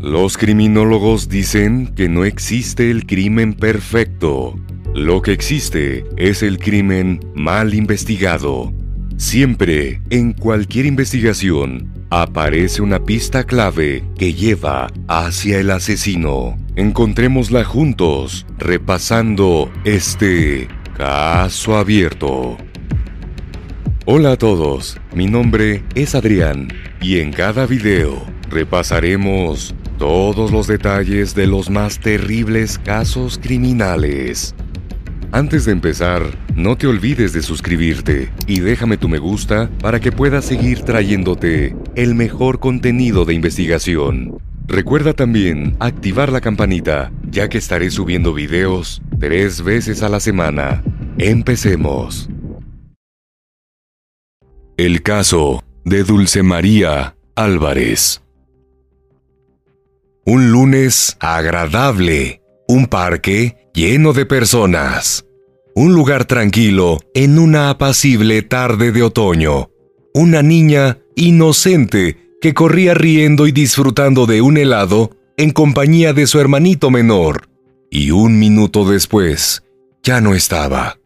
Los criminólogos dicen que no existe el crimen perfecto. Lo que existe es el crimen mal investigado. Siempre, en cualquier investigación, aparece una pista clave que lleva hacia el asesino. Encontrémosla juntos, repasando este caso abierto. Hola a todos, mi nombre es Adrián y en cada video repasaremos todos los detalles de los más terribles casos criminales. Antes de empezar, no te olvides de suscribirte y déjame tu me gusta para que puedas seguir trayéndote el mejor contenido de investigación. Recuerda también activar la campanita, ya que estaré subiendo videos 3 veces a la semana. Empecemos. El caso de Dulcemaría Álvarez. Un lunes agradable, un parque lleno de personas, un lugar tranquilo en una apacible tarde de otoño, una niña inocente que corría riendo y disfrutando de un helado en compañía de su hermanito menor, y un minuto después ya no estaba.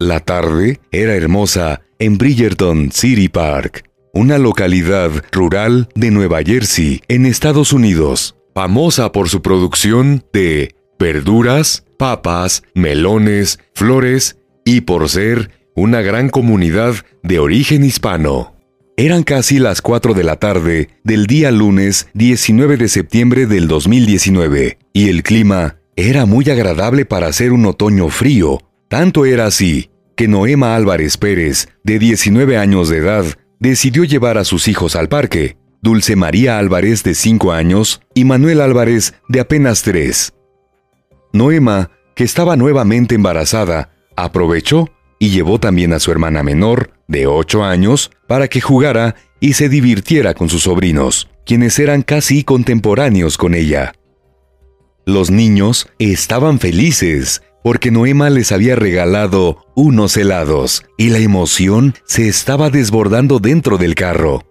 La tarde era hermosa en Bridgerton City Park, una localidad rural de Nueva Jersey, en Estados Unidos, famosa por su producción de verduras, papas, melones, flores y por ser una gran comunidad de origen hispano. Eran casi las 4 de la tarde del día lunes 19 de septiembre del 2019 y el clima era muy agradable para ser un otoño frío. Tanto era así que Noema Álvarez Pérez, de 19 años de edad, decidió llevar a sus hijos al parque, Dulcemaría Álvarez, de 5 años, y Manuel Álvarez, de apenas 3. Noema, que estaba nuevamente embarazada, aprovechó y llevó también a su hermana menor, de 8 años, para que jugara y se divirtiera con sus sobrinos, quienes eran casi contemporáneos con ella. Los niños estaban felices, porque Noema les había regalado unos helados y la emoción se estaba desbordando dentro del carro.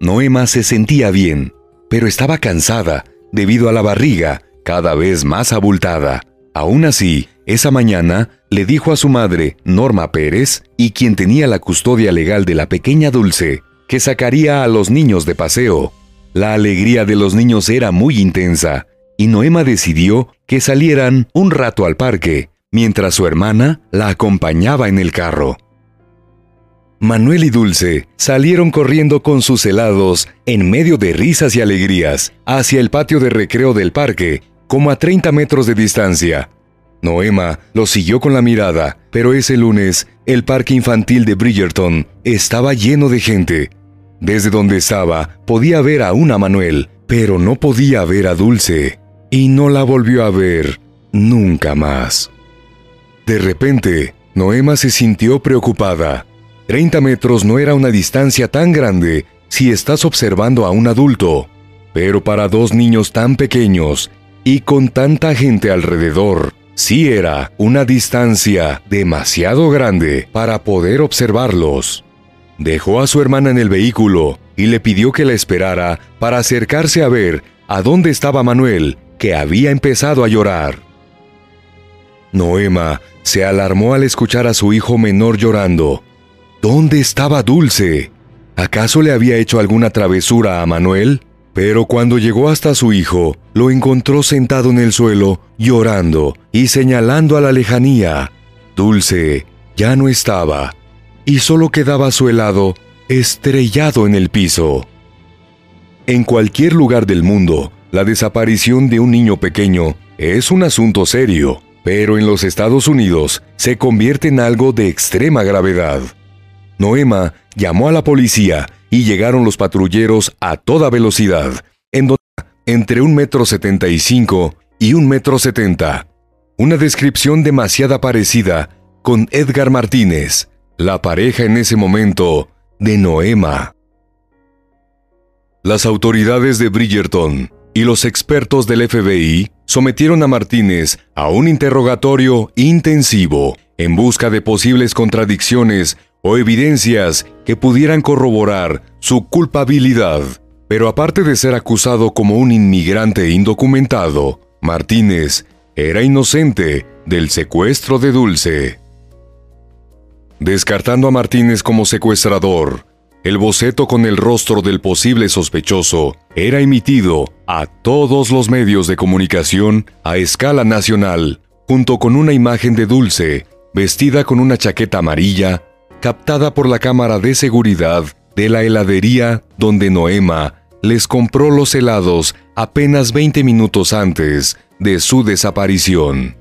Noema se sentía bien, pero estaba cansada debido a la barriga cada vez más abultada. Aún así, esa mañana le dijo a su madre, Norma Pérez, y quien tenía la custodia legal de la pequeña Dulce, que sacaría a los niños de paseo. La alegría de los niños era muy intensa, y Noema decidió que salieran un rato al parque, mientras su hermana la acompañaba en el carro. Manuel y Dulce salieron corriendo con sus helados en medio de risas y alegrías hacia el patio de recreo del parque, como a 30 metros de distancia. Noema los siguió con la mirada, pero ese lunes el parque infantil de Bridgerton estaba lleno de gente. Desde donde estaba podía ver aún a Manuel, pero no podía ver a Dulce, y no la volvió a ver nunca más. De repente, Noema se sintió preocupada. 30 metros no era una distancia tan grande si estás observando a un adulto, pero para dos niños tan pequeños y con tanta gente alrededor, sí era una distancia demasiado grande para poder observarlos. Dejó a su hermana en el vehículo y le pidió que la esperara para acercarse a ver a dónde estaba Manuel, que había empezado a llorar. Noema se alarmó al escuchar a su hijo menor llorando. ¿Dónde estaba Dulce? ¿Acaso le había hecho alguna travesura a Manuel? Pero cuando llegó hasta su hijo, lo encontró sentado en el suelo, llorando y señalando a la lejanía. Dulce ya no estaba, y solo quedaba su helado estrellado en el piso. En cualquier lugar del mundo, la desaparición de un niño pequeño es un asunto serio, pero en los Estados Unidos se convierte en algo de extrema gravedad. Noema llamó a la policía y llegaron los patrulleros a toda velocidad, en donde entre 1,75 m y 1,70 m. Una descripción demasiada parecida con Edgar Martínez, la pareja en ese momento de Noema. Las autoridades de Bridgerton y los expertos del FBI sometieron a Martínez a un interrogatorio intensivo en busca de posibles contradicciones o evidencias que pudieran corroborar su culpabilidad. Pero aparte de ser acusado como un inmigrante indocumentado, Martínez era inocente del secuestro de Dulce. Descartando a Martínez como secuestrador, el boceto con el rostro del posible sospechoso era emitido a todos los medios de comunicación a escala nacional, junto con una imagen de Dulce, vestida con una chaqueta amarilla, captada por la cámara de seguridad de la heladería donde Noema les compró los helados apenas 20 minutos antes de su desaparición.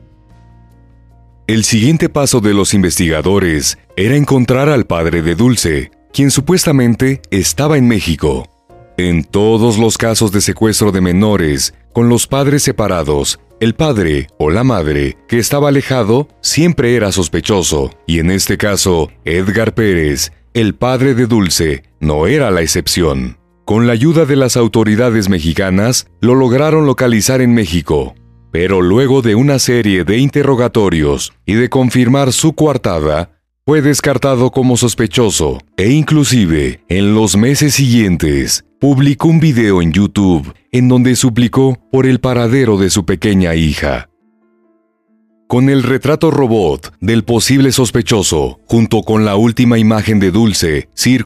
El siguiente paso de los investigadores era encontrar al padre de Dulce, quien supuestamente estaba en México. En todos los casos de secuestro de menores, con los padres separados, el padre o la madre que estaba alejado siempre era sospechoso, y en este caso, Edgar Pérez, el padre de Dulce, no era la excepción. Con la ayuda de las autoridades mexicanas, lo lograron localizar en México, pero luego de una serie de interrogatorios y de confirmar su coartada, fue descartado como sospechoso e inclusive, en los meses siguientes, publicó un video en YouTube en donde suplicó por el paradero de su pequeña hija. Con el retrato robot del posible sospechoso, junto con la última imagen de Dulce, circuló